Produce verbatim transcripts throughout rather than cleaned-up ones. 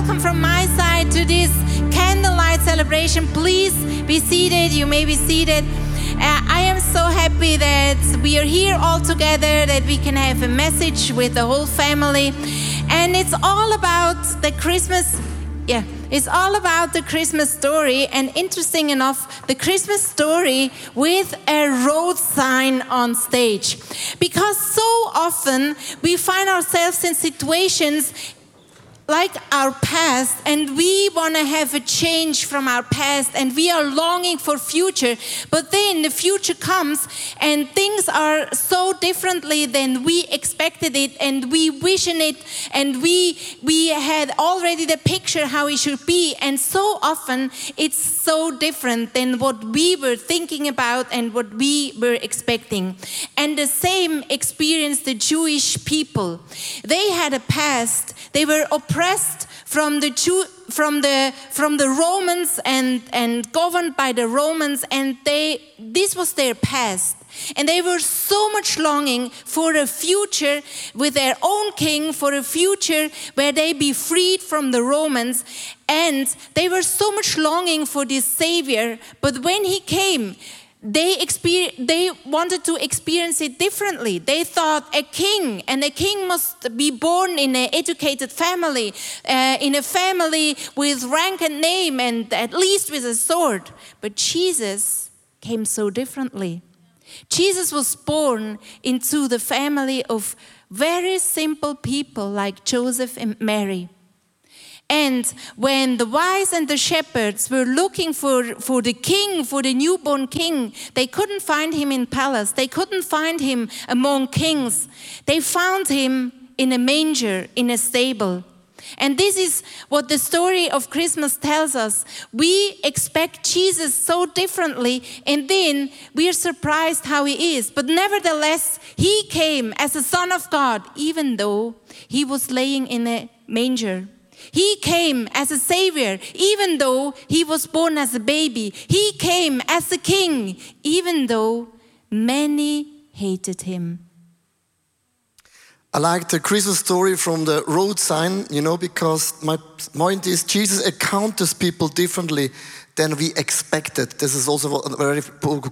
welcome from my side to this candlelight celebration. Please be seated. You may be seated. Uh, I am so happy that we are here all together, that we can have a message with the whole family. And it's all about the Christmas, yeah, it's all about the Christmas story. And interesting enough, the Christmas story with a road sign on stage. Because so often we find ourselves in situations like our past, and we want to have a change from our past, and we are longing for future, but then the future comes and things are so differently than we expected it, and we vision it, and we we had already the picture how it should be, and so often it's so different than what we were thinking about and what we were expecting. And the same experienced the Jewish people. They had a past. They were oppressed From the, Jew, from the from the Romans and, and governed by the Romans, and they this was their past. And they were so much longing for a future with their own king, for a future where they be freed from the Romans. And they were so much longing for this Savior. But when he came, They exper- they wanted to experience it differently. They thought a king, and a king must be born in an educated family, uh, in a family with rank and name, and at least with a sword. But Jesus came so differently. Jesus was born into the family of very simple people like Joseph and Mary. And when the wise and the shepherds were looking for, for the king, for the newborn king, they couldn't find him in palace. They couldn't find him among kings. They found him in a manger, in a stable. And this is what the story of Christmas tells us. We expect Jesus so differently, and then we are surprised how he is. But nevertheless, he came as the Son of God, even though he was laying in a manger. He came as a Savior, even though he was born as a baby. He came as a king, even though many hated him. I like the Christmas story from the road sign, you know, because my point is Jesus encounters people differently than we expected. This is also a very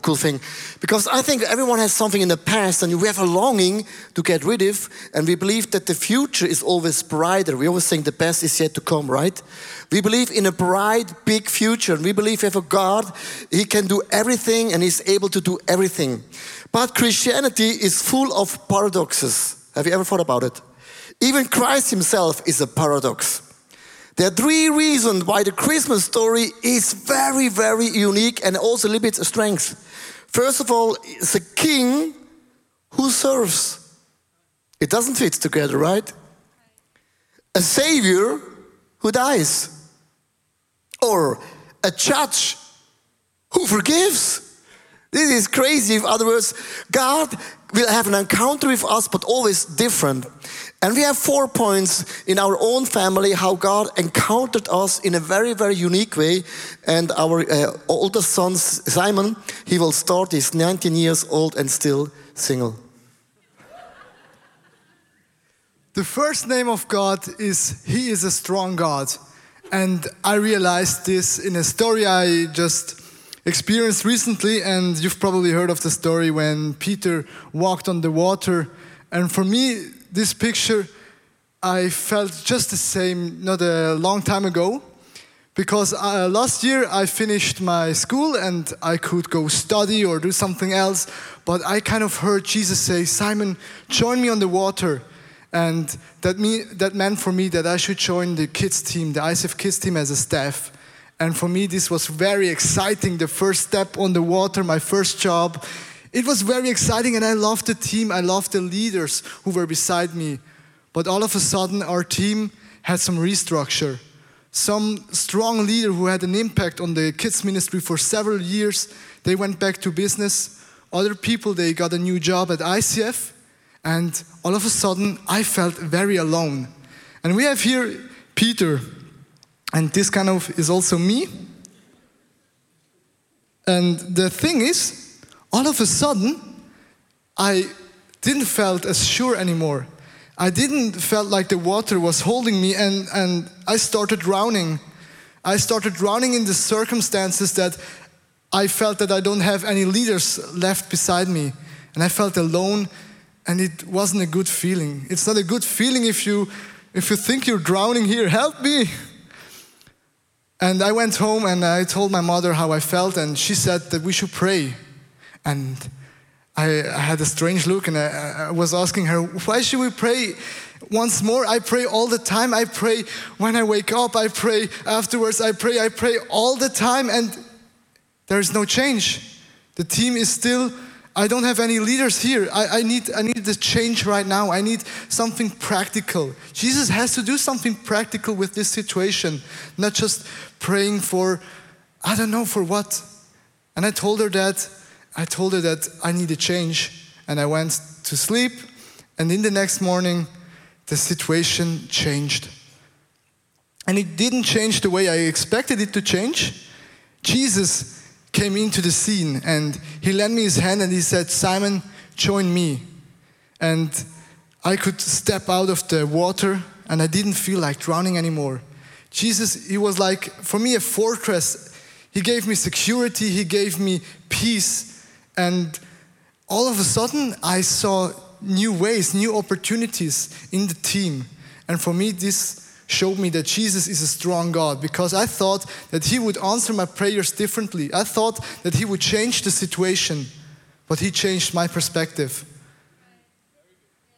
cool thing, because I think everyone has something in the past, and we have a longing to get rid of, and we believe that the future is always brighter. We always think the best is yet to come, right? We believe in a bright, big future, and we believe we have a God. He can do everything, and He's able to do everything. But Christianity is full of paradoxes. Have you ever thought about it? Even Christ Himself is a paradox. There are three reasons why the Christmas story is very, very unique and also a little bit of strength. First of all, it's a king who serves. It doesn't fit together, right? A savior who dies. Or a judge who forgives. This is crazy. In other words, God will have an encounter with us, but always different. And we have four points in our own family how God encountered us in a very, very unique way. And our uh, oldest son, Simon, he will start. He's nineteen years old and still single. The first name of God is, He is a strong God. And I realized this in a story I just experienced recently. And you've probably heard of the story when Peter walked on the water. And for me, this picture, I felt just the same not a long time ago, because uh, last year I finished my school and I could go study or do something else, but I kind of heard Jesus say, "Simon, join me on the water." And that, me, that meant for me that I should join the kids team, the I C F kids team as a staff. And for me this was very exciting, the first step on the water, my first job. It was very exciting, and I loved the team, I loved the leaders who were beside me. But all of a sudden our team had some restructure. Some strong leader who had an impact on the kids ministry for several years, they went back to business. Other people, they got a new job at I C F, and all of a sudden I felt very alone. And we have here Peter, and this kind of is also me. And the thing is, all of a sudden, I didn't felt as sure anymore. I didn't felt like the water was holding me, and, and I started drowning. I started drowning in the circumstances that I felt that I don't have any leaders left beside me. And I felt alone, and it wasn't a good feeling. It's not a good feeling if you if you think you're drowning here, help me. And I went home and I told my mother how I felt, and she said that we should pray. And I, I had a strange look, and I, I was asking her, why should we pray once more? I pray all the time. I pray when I wake up. I pray afterwards. I pray, I pray all the time, and there is no change. The team is still, I don't have any leaders here. I, I need I need the change right now. I need something practical. Jesus has to do something practical with this situation, not just praying for, I don't know for what. And I told her that, I told her that I need a change, and I went to sleep, and in the next morning, the situation changed. And it didn't change the way I expected it to change. Jesus came into the scene, and he lent me his hand, and he said, Simon, join me. And I could step out of the water, and I didn't feel like drowning anymore. Jesus, he was like, for me, a fortress. He gave me security, he gave me peace. And all of a sudden, I saw new ways, new opportunities in the team. And for me, this showed me that Jesus is a strong God, because I thought that he would answer my prayers differently. I thought that he would change the situation, but he changed my perspective.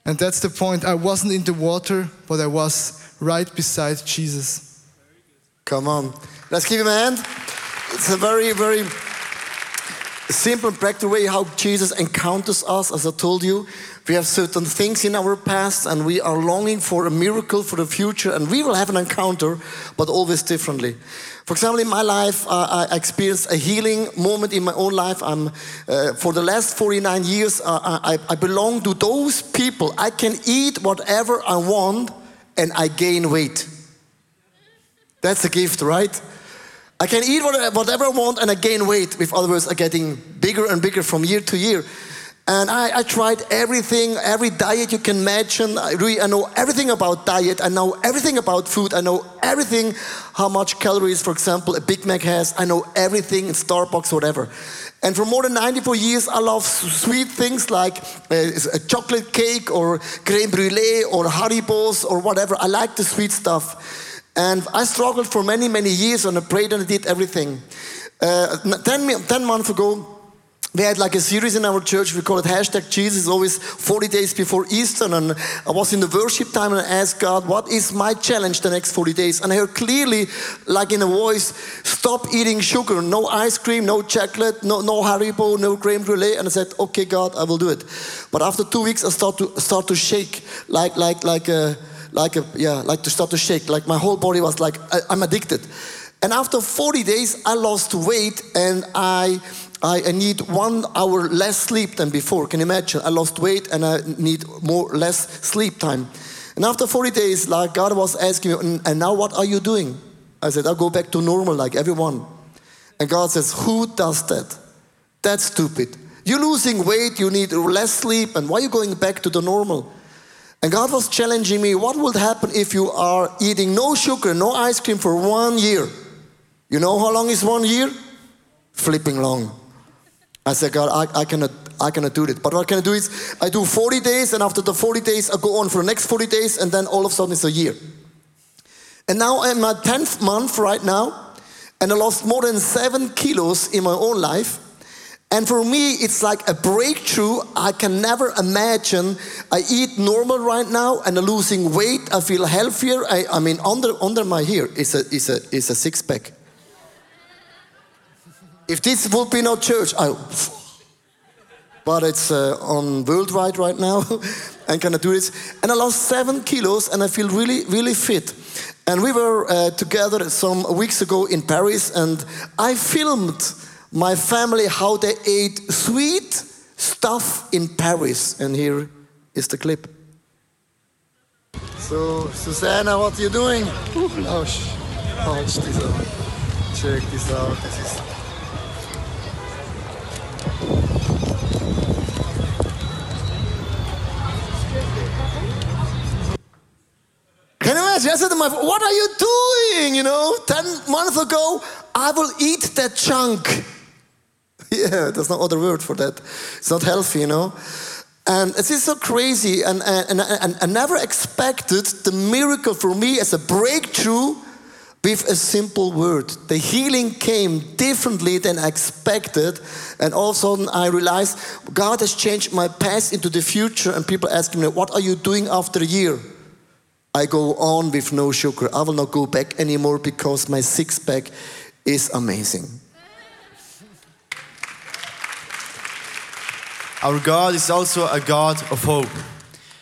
And that's the point. I wasn't in the water, but I was right beside Jesus. Come on. Let's give him a hand. It's a very, very... simple and practical way how Jesus encounters us. As I told you, we have certain things in our past, and we are longing for a miracle for the future, and we will have an encounter, but always differently. For example, in my life, uh, I experienced a healing moment in my own life. I'm, uh, for the last forty-nine years, uh, I, I belong to those people. I can eat whatever I want, and I gain weight. That's a gift, right? I can eat whatever I want and I gain weight. With other words, I'm getting bigger and bigger from year to year. And I, I tried everything, every diet you can imagine. I, really, I know everything about diet. I know everything about food. I know everything, how much calories, for example, a Big Mac has. I know everything in Starbucks, whatever. And for more than ninety-four years, I love sweet things like uh, a chocolate cake or creme brulee or Haribos or whatever. I like the sweet stuff. And I struggled for many, many years, and I prayed and I did everything. Uh, ten, ten months ago, we had like a series in our church. We call it hashtag Jesus, always forty days before Easter. And I was in the worship time, and I asked God, what is my challenge the next forty days? And I heard clearly, like in a voice, stop eating sugar. No ice cream, no chocolate, no, no Haribo, no creme brulee. And I said, okay, God, I will do it. But after two weeks, I start to start to shake like, like, like a... Like a, yeah, like to start to shake. Like my whole body was like, I, I'm addicted. And after forty days, I lost weight, and I, I I need one hour less sleep than before. Can you imagine? I lost weight and I need more less sleep time. And after forty days, like God was asking me, and now what are you doing? I said, I'll go back to normal like everyone. And God says, who does that? That's stupid. You're losing weight, you need less sleep, and why are you going back to the normal? And God was challenging me, what would happen if you are eating no sugar, no ice cream for one year? You know how long is one year? Flipping long. I said, God, I, I cannot I cannot do that. But what I can do is, I do forty days, and after the forty days, I go on for the next forty days, and then all of a sudden it's a year. And now I'm in my tenth month right now, and I lost more than seven kilos in my own life. And for me, it's like a breakthrough. I can never imagine. I eat normal right now, and I'm losing weight. I feel healthier. I, I mean, under under my hair is a is a is a six pack. If this would be no church, I. But it's uh, on worldwide right now. I'm gonna do this. And I lost seven kilos, and I feel really really fit. And we were uh, together some weeks ago in Paris, and I filmed my family, how they ate sweet stuff in Paris. And here is the clip. So, Susanna, what are you doing? Oh, sh- oh, check this out. Check this out. This is... my, what are you doing? You know, ten months ago, I will eat that junk. Yeah, there's no other word for that. It's not healthy, you know. And this is so crazy. And, and, and, and I never expected the miracle for me as a breakthrough with a simple word. The healing came differently than I expected. And all of a sudden I realized God has changed my past into the future. And people ask me, what are you doing after a year? I go on with no sugar. I will not go back anymore because my six pack is amazing. Our God is also a God of hope.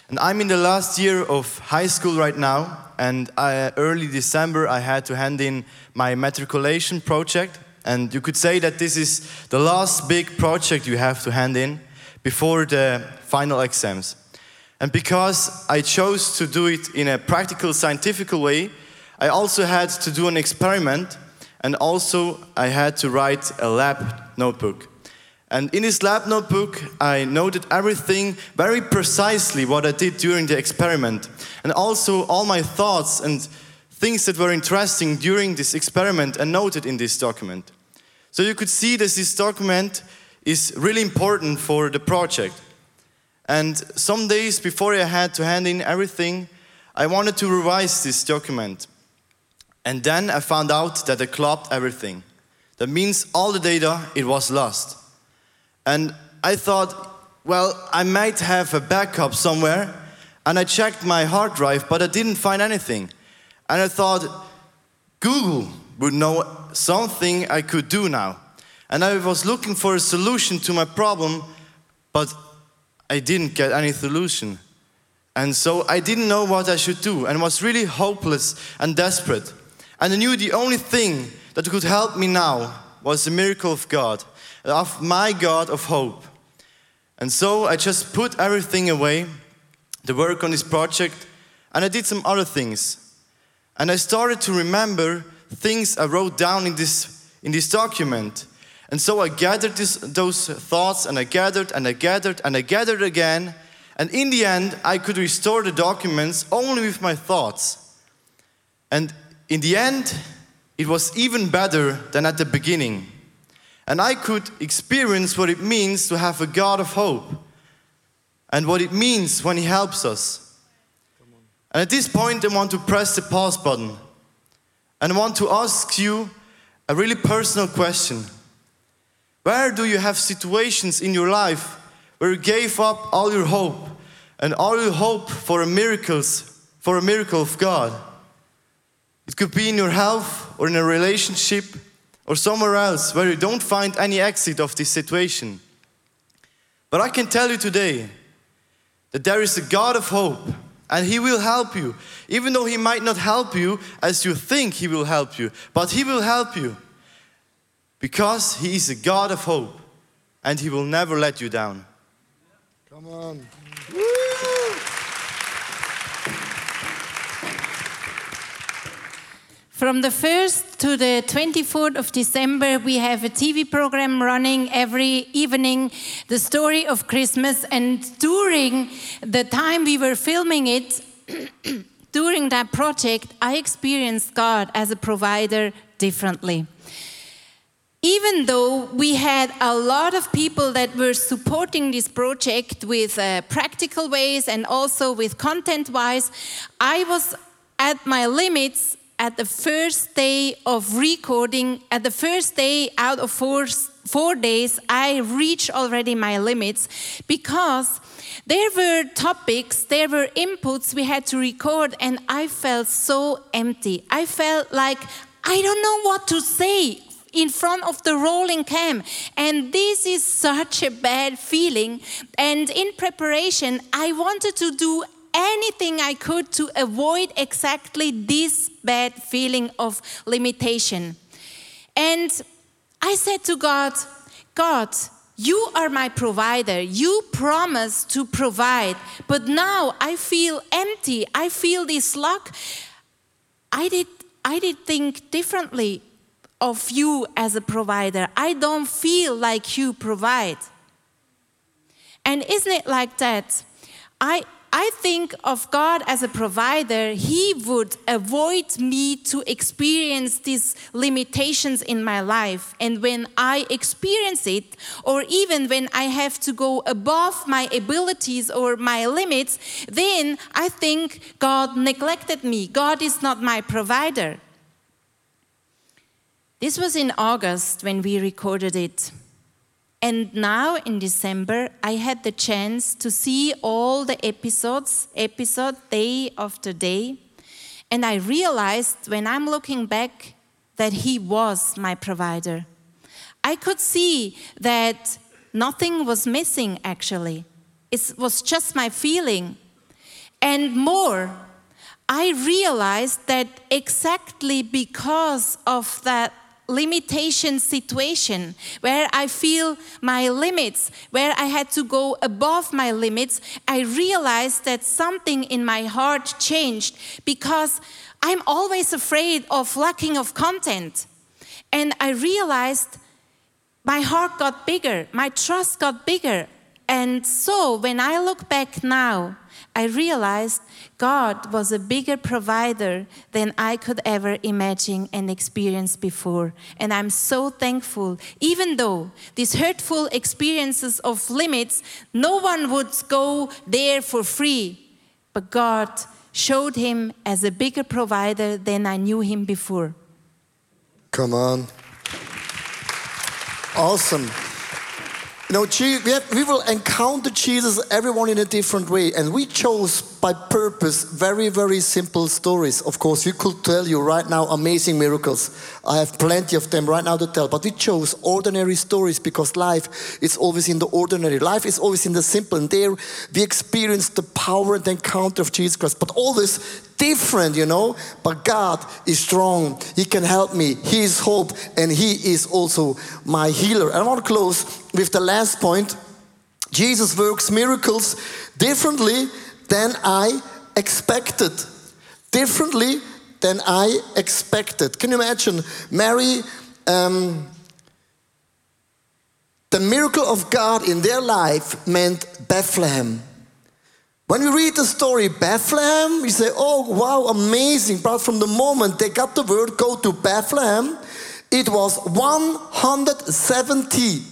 And I'm in the last year of high school right now, and I, early December I had to hand in my matriculation project, and you could say that this is the last big project you have to hand in before the final exams. And because I chose to do it in a practical, scientific way, I also had to do an experiment, and also I had to write a lab notebook. And in this lab notebook, I noted everything very precisely what I did during the experiment. And also all my thoughts and things that were interesting during this experiment are noted in this document. So you could see that this document is really important for the project. And some days before I had to hand in everything, I wanted to revise this document. And then I found out that I clogged everything. That means all the data, it was lost. And I thought, well, I might have a backup somewhere. And I checked my hard drive, but I didn't find anything. And I thought, Google would know something I could do now. And I was looking for a solution to my problem, but I didn't get any solution. And so I didn't know what I should do and was really hopeless and desperate. And I knew the only thing that could help me now was the miracle of God, of my God of hope. And so I just put everything away, the work on this project, and I did some other things. And I started to remember things I wrote down in this, in this document. And so I gathered this, those thoughts, and I gathered, and I gathered, and I gathered again. And in the end, I could restore the documents only with my thoughts. And in the end, it was even better than at the beginning. And I could experience what it means to have a God of hope and what it means when He helps us. And at this point, I want to press the pause button. And I want to ask you a really personal question. Where do you have situations in your life where you gave up all your hope and all your hope for a, miracles, for a miracle of God? It could be in your health or in a relationship, or somewhere else where you don't find any exit of this situation. But I can tell you today that there is a God of hope and He will help you, even though He might not help you as you think He will help you, but He will help you because He is a God of hope and He will never let you down. Come on. Woo! From the first to the twenty-fourth of December, we have a T V program running every evening, the story of Christmas. And during the time we were filming it, during that project, I experienced God as a provider differently. Even though we had a lot of people that were supporting this project with uh, practical ways and also with content-wise, I was at my limits. At the first day of recording, at the first day out of four, four days, I reached already my limits because there were topics, there were inputs we had to record, and I felt so empty. I felt like I don't know what to say in front of the rolling cam. And this is such a bad feeling. And in preparation, I wanted to do anything I could to avoid exactly this bad feeling of limitation. And I said to God, God, You are my provider. You promised to provide. But now I feel empty. I feel this lack. I did, I did think differently of You as a provider. I don't feel like You provide. And isn't it like that? I I think of God as a provider, He would avoid me to experience these limitations in my life. And when I experience it, or even when I have to go above my abilities or my limits, then I think God neglected me. God is not my provider. This was in August when we recorded it. And now in December, I had the chance to see all the episodes, episode day after day. And I realized when I'm looking back that He was my provider. I could see that nothing was missing, actually. It was just my feeling. And more, I realized that exactly because of that limitation situation, where I feel my limits, where I had to go above my limits, I realized that something in my heart changed, because I'm always afraid of lacking of content. And I realized my heart got bigger, my trust got bigger. And so when I look back now, I realized God was a bigger provider than I could ever imagine and experience before. And I'm so thankful, even though these hurtful experiences of limits, no one would go there for free. But God showed Him as a bigger provider than I knew Him before. Come on. Awesome. You know, we, have, we will encounter Jesus, everyone in a different way. And we chose by purpose very, very simple stories. Of course, we could tell you right now amazing miracles. I have plenty of them right now to tell. But we chose ordinary stories because life is always in the ordinary. Life is always in the simple. And there we experience the power and the encounter of Jesus Christ. But always different, you know. But God is strong. He can help me. He is hope. And He is also my healer. And I want to close with the last point. Jesus works miracles differently than I expected. Differently than I expected. Can you imagine? Mary, um, the miracle of God in their life meant Bethlehem. When we read the story Bethlehem, we say, oh, wow, amazing. But from the moment they got the word, go to Bethlehem, it was one hundred seventy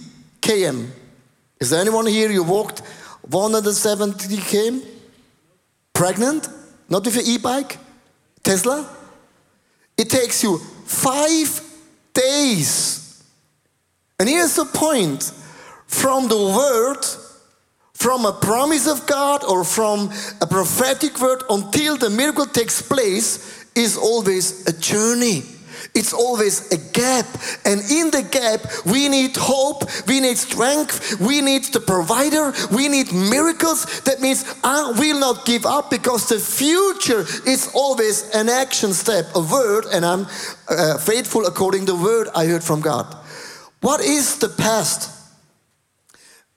kilometers. Is there anyone here you walked one hundred seventy kilometers? Pregnant? Not with your e-bike? Tesla? It takes you five days. And here's the point. From the word, from a promise of God or from a prophetic word until the miracle takes place is always a journey. It's always a gap, and in the gap we need hope, we need strength, we need the provider, we need miracles. That means I will not give up, because the future is always an action step, a word, and I'm uh, faithful according to the word I heard from God. What is the past?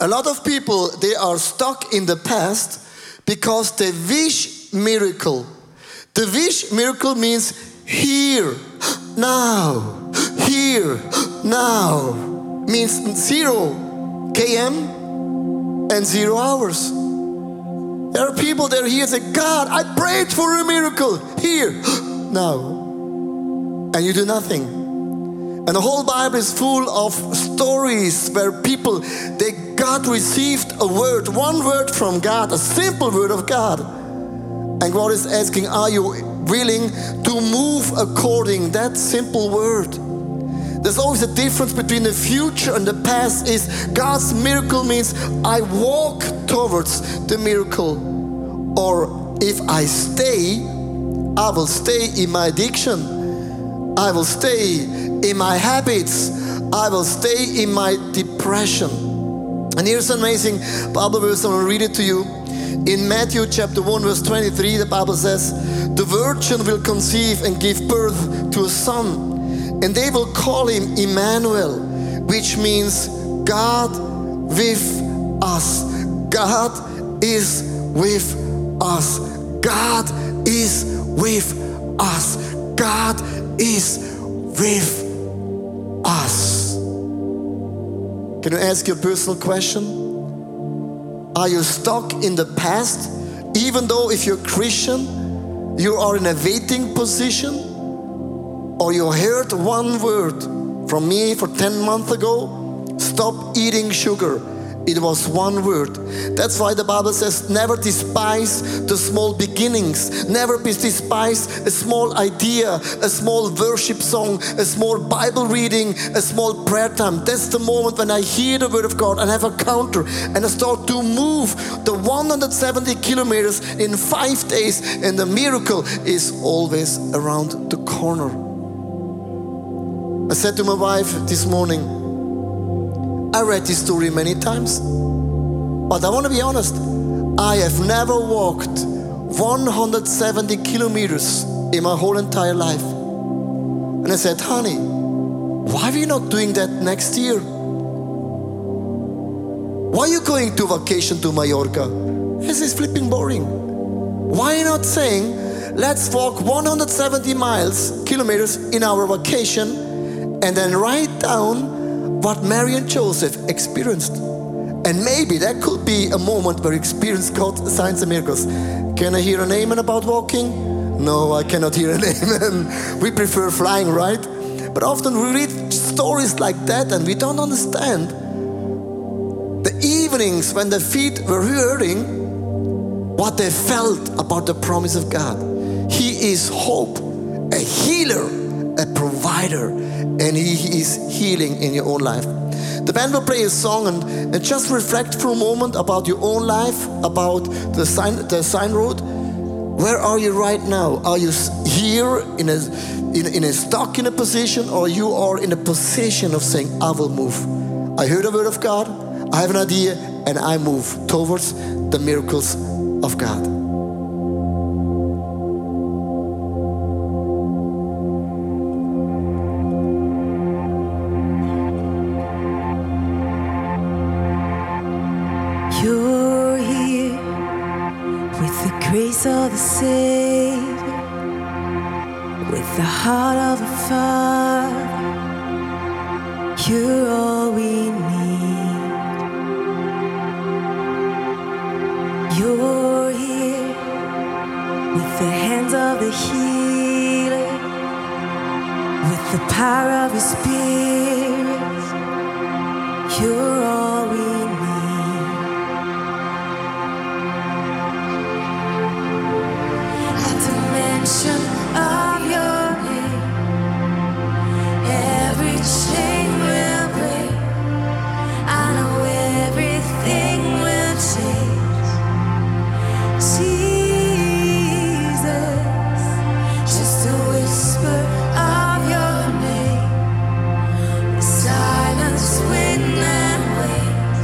A lot of people, they are stuck in the past because they wish miracle. The wish miracle means here, now, here, now, means zero km and zero hours. There are people that are here and say, God, I prayed for a miracle, here, now, and you do nothing. And the whole Bible is full of stories where people, they God received a word, one word from God, a simple word of God. And God is asking, are you willing to move according that simple word? There's always a difference between the future and the past. Is God's miracle means I walk towards the miracle, or if I stay, I will stay in my addiction, I will stay in my habits, I will stay in my depression. And here's an amazing Bible verse. I'm going to read it to you. In Matthew chapter one verse twenty-three, the Bible says, the virgin will conceive and give birth to a son, and they will call him Emmanuel, which means God with us. God is with us. God is with us. God is with us. Can you ask your personal question? Are you stuck in the past? Even though if you're Christian, you are in a waiting position, or you heard one word from me for ten months ago, stop eating sugar. It was one word. That's why the Bible says, never despise the small beginnings. Never despise a small idea, a small worship song, a small Bible reading, a small prayer time. That's the moment when I hear the word of God and have a counter and I start to move the one hundred seventy kilometers in five days, and the miracle is always around the corner. I said to my wife this morning, I read this story many times, but I want to be honest, I have never walked one hundred seventy kilometers in my whole entire life. And I said, honey, why are you not doing that next year? Why are you going to vacation to Mallorca? This is flipping boring. Why are you not saying, let's walk one hundred seventy miles, kilometers in our vacation, and then write down what Mary and Joseph experienced. And maybe that could be a moment where you experience God's signs and miracles. Can I hear an amen about walking? No, I cannot hear an amen. We prefer flying, right? But often we read stories like that and we don't understand. The evenings when the feet were hurting, what they felt about the promise of God. He is hope, a healer, a provider, and He is healing in your own life. The band will play a song and, and just reflect for a moment about your own life, about the sign, the sign road. Where are you right now? Are you here in a, in, in a stuck in a position, or you are in a position of saying, I will move. I heard the word of God, I have an idea, and I move towards the miracles of God. Of the Savior, with the heart of a Father, you're all we need. You're here with the hands of the healer, with the power of His Spirit, you're all we need. Silence, wind that waves.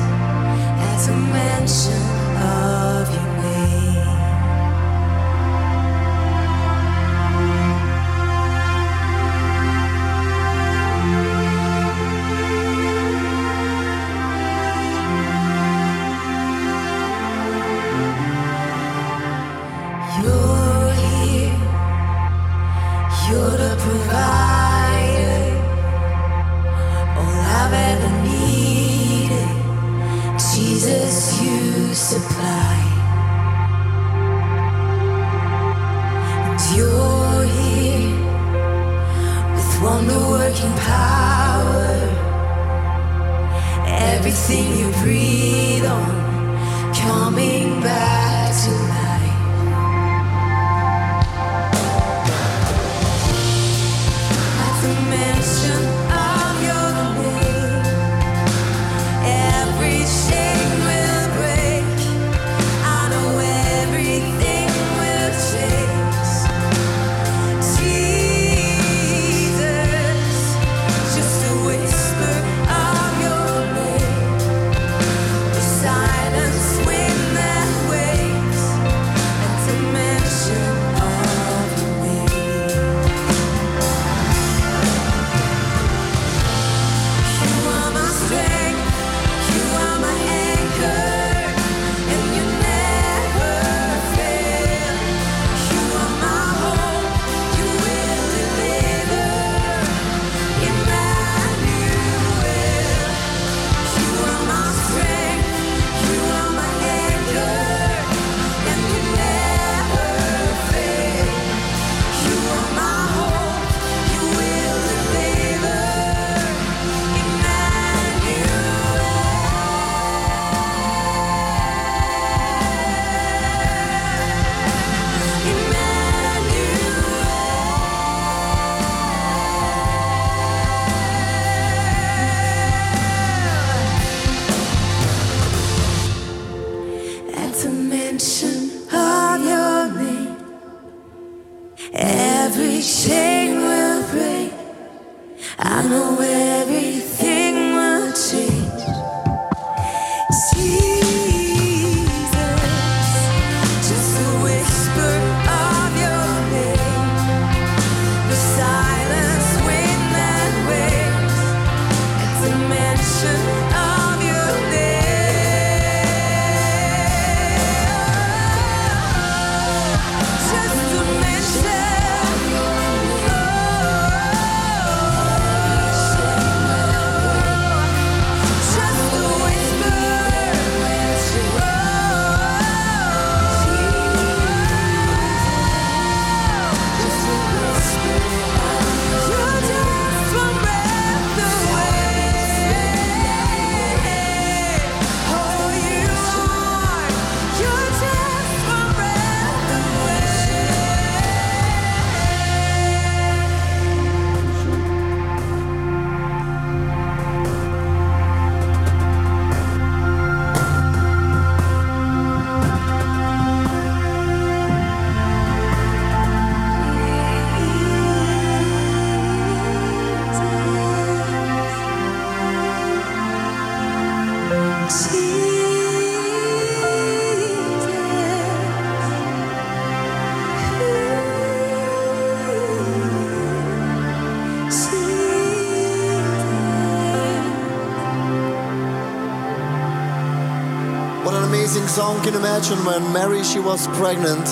Song. Can you imagine when Mary, she was pregnant,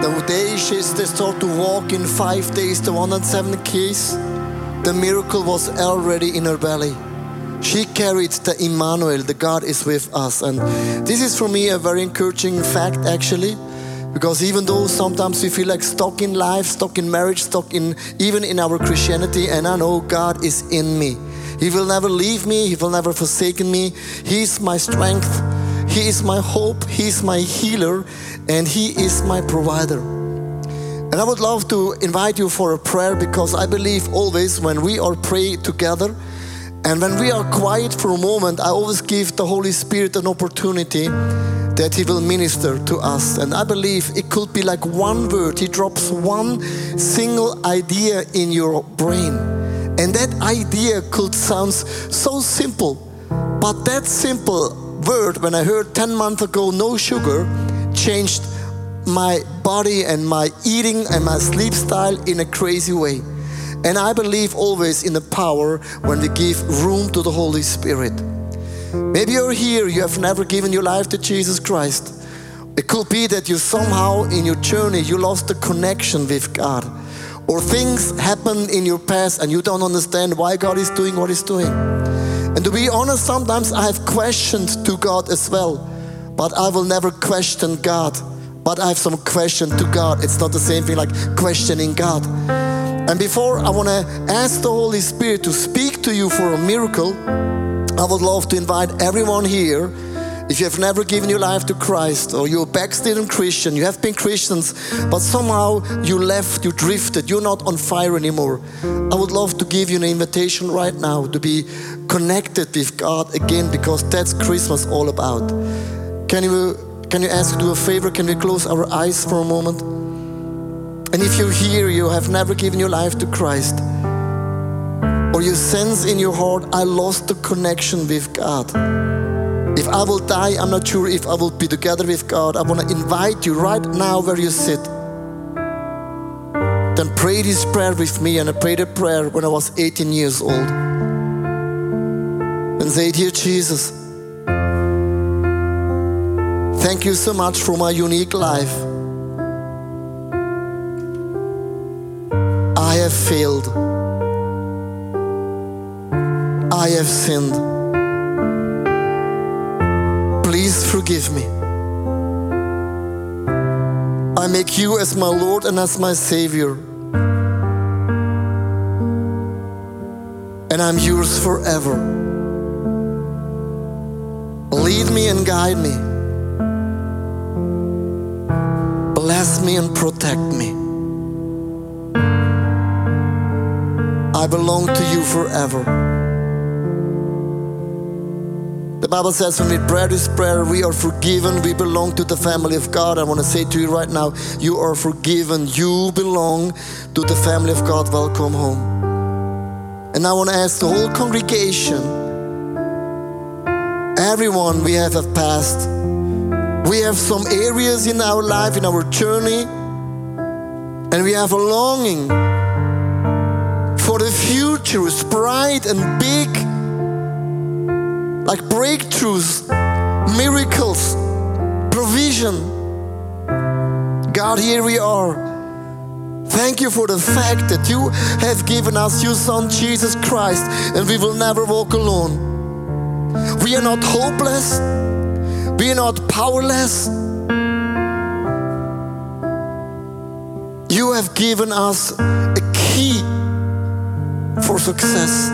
the day she started to walk in five days, the one and seven keys, the miracle was already in her belly. She carried the Emmanuel, the God is with us. And this is for me a very encouraging fact actually, because even though sometimes we feel like stuck in life, stuck in marriage, stuck in even in our Christianity, and I know God is in me. He will never leave me, He will never forsake me. He is my strength. He is my hope, He is my healer, and He is my provider. And I would love to invite you for a prayer, because I believe always when we are praying together and when we are quiet for a moment, I always give the Holy Spirit an opportunity that He will minister to us. And I believe it could be like one word. He drops one single idea in your brain. And that idea could sound so simple, but that simple word, when I heard ten months ago, no sugar, changed my body and my eating and my sleep style in a crazy way. And I believe always in the power when we give room to the Holy Spirit. Maybe you're here, you have never given your life to Jesus Christ. It could be that you somehow in your journey, you lost the connection with God. Or things happen in your past and you don't understand why God is doing what He's doing. And to be honest, sometimes I have questions to God as well, but I will never question God. But I have some question to God. It's not the same thing like questioning God. And before I want to ask the Holy Spirit to speak to you for a miracle, I would love to invite everyone here. If you have never given your life to Christ, or you're a backslidden Christian, you have been Christians, but somehow you left, you drifted, you're not on fire anymore. I would love to give you an invitation right now to be connected with God again, because that's Christmas all about. Can you can you ask to do a favor? Can we close our eyes for a moment? And if you're here, you have never given your life to Christ, or you sense in your heart, I lost the connection with God. If I will die, I'm not sure if I will be together with God. I want to invite you right now where you sit. Then pray this prayer with me, and I prayed a prayer when I was eighteen years old. And say, dear Jesus, thank you so much for my unique life. I have failed. I have sinned. Please forgive me. I make you as my Lord and as my Savior. And I'm yours forever. Lead me and guide me. Bless me and protect me. I belong to you forever. The Bible says when we pray this prayer, we are forgiven, we belong to the family of God. I want to say to you right now, you are forgiven, you belong to the family of God. Welcome home. And I want to ask the whole congregation, everyone we have a past, we have some areas in our life, in our journey, and we have a longing for the future, is bright and big, like breakthroughs, miracles, provision. God, here we are. Thank you for the fact that you have given us your Son, Jesus Christ, and we will never walk alone. We are not hopeless. We are not powerless. You have given us a key for success.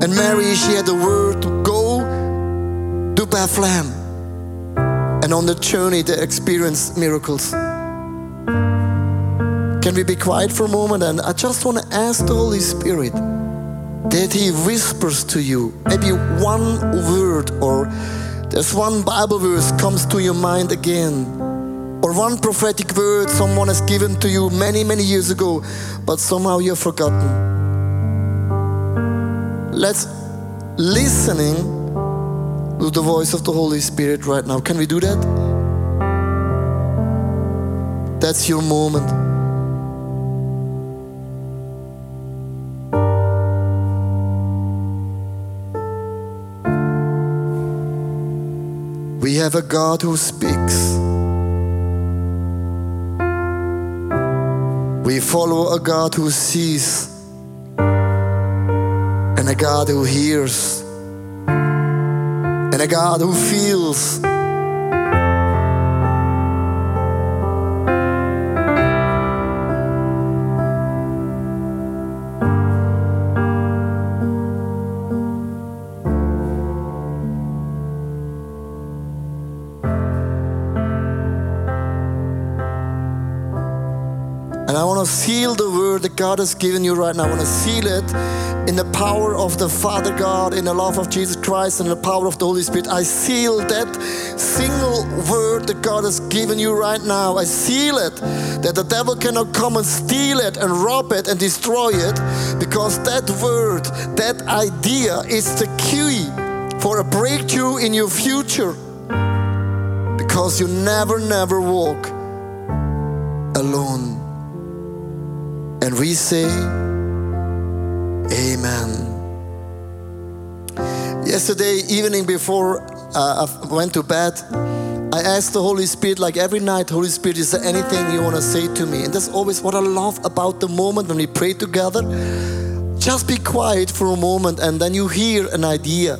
And Mary, she had the word to go to Bethlehem. And on the journey, they experienced miracles. Can we be quiet for a moment? And I just want to ask the Holy Spirit that He whispers to you. Maybe one word, or there's one Bible verse comes to your mind again. Or one prophetic word someone has given to you many, many years ago, but somehow you've forgotten. let's listening to the voice of the Holy Spirit right now. Can we do that? That's your moment. We have a God who speaks. We follow a God who sees and a God who hears and a God who feels. Seal the word that God has given you right now. I want to seal it in the power of the Father God, in the love of Jesus Christ, and the power of the Holy Spirit. I seal that single word that God has given you right now. I seal it that the devil cannot come and steal it and rob it and destroy it, because that word, that idea is the key for a breakthrough in your future, because you never, never walk alone. And we say, Amen. Yesterday evening before uh, I went to bed, I asked the Holy Spirit, like every night, Holy Spirit, is there anything you want to say to me? And that's always what I love about the moment when we pray together. Just be quiet for a moment, and then you hear an idea.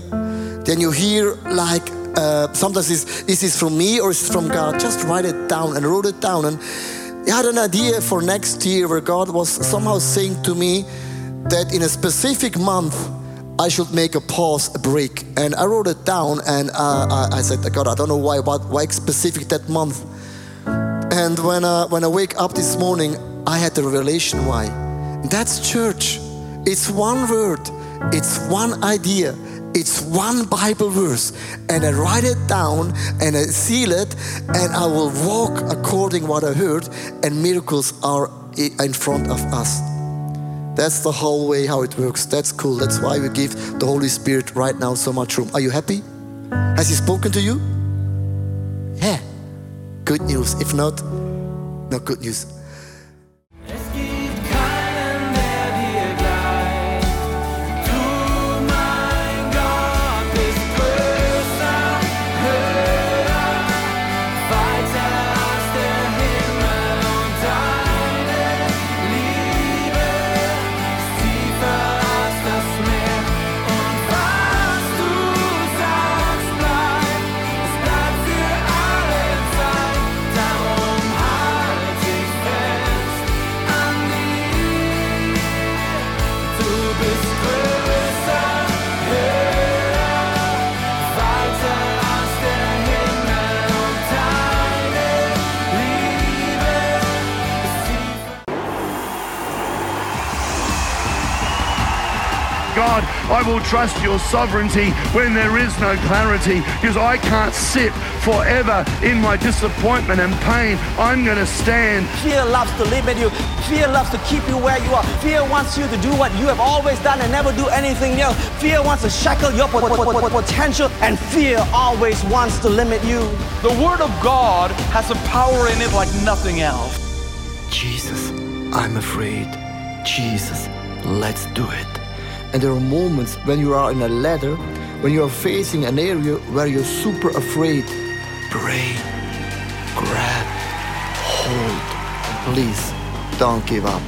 Then you hear like, uh, sometimes it's, is this from me or is it from God? Just write it down and wrote it down. And I had an idea for next year where God was somehow saying to me that in a specific month I should make a pause, a break. And I wrote it down, and uh, I said, God, I don't know why, but why specific that month? And when I, when I wake up this morning, I had the revelation why. That's church. It's one word. It's one idea. It's one Bible verse, and I write it down and I seal it, and I will walk according to what I heard, and miracles are in front of us. That's the whole way how it works. That's cool. That's why we give the Holy Spirit right now so much room. Are you happy? Has He spoken to you? Yeah. Good news. If not, not good news. God, I will trust your sovereignty when there is no clarity, because I can't sit forever in my disappointment and pain. I'm going to stand. Fear loves to live in you. Fear loves to keep you where you are. Fear wants you to do what you have always done and never do anything else. Fear wants to shackle your po- po- po- potential, and fear always wants to limit you. The Word of God has a power in it like nothing else. Jesus, I'm afraid. Jesus, let's do it. And there are moments when you are in a ladder, when you are facing an area where you're super afraid. Pray, grab, hold, please don't give up.